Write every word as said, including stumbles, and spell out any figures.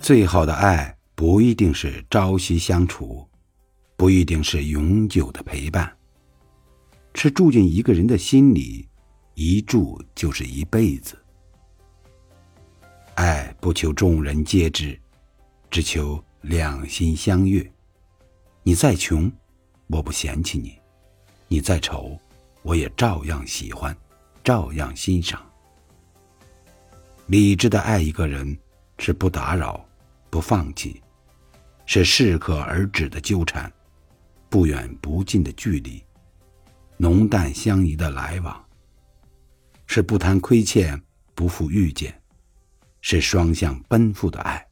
最好的爱不一定是朝夕相处，不一定是永久的陪伴，是住进一个人的心里，一住就是一辈子。爱不求众人皆知，只求两心相悦。你再穷，我不嫌弃你；你再丑，我也照样喜欢，照样欣赏。理智的爱一个人，是不打扰，不放弃，是适可而止的纠缠，不远不近的距离，浓淡相宜的来往，是不谈亏欠，不负遇见，是双向奔赴的爱。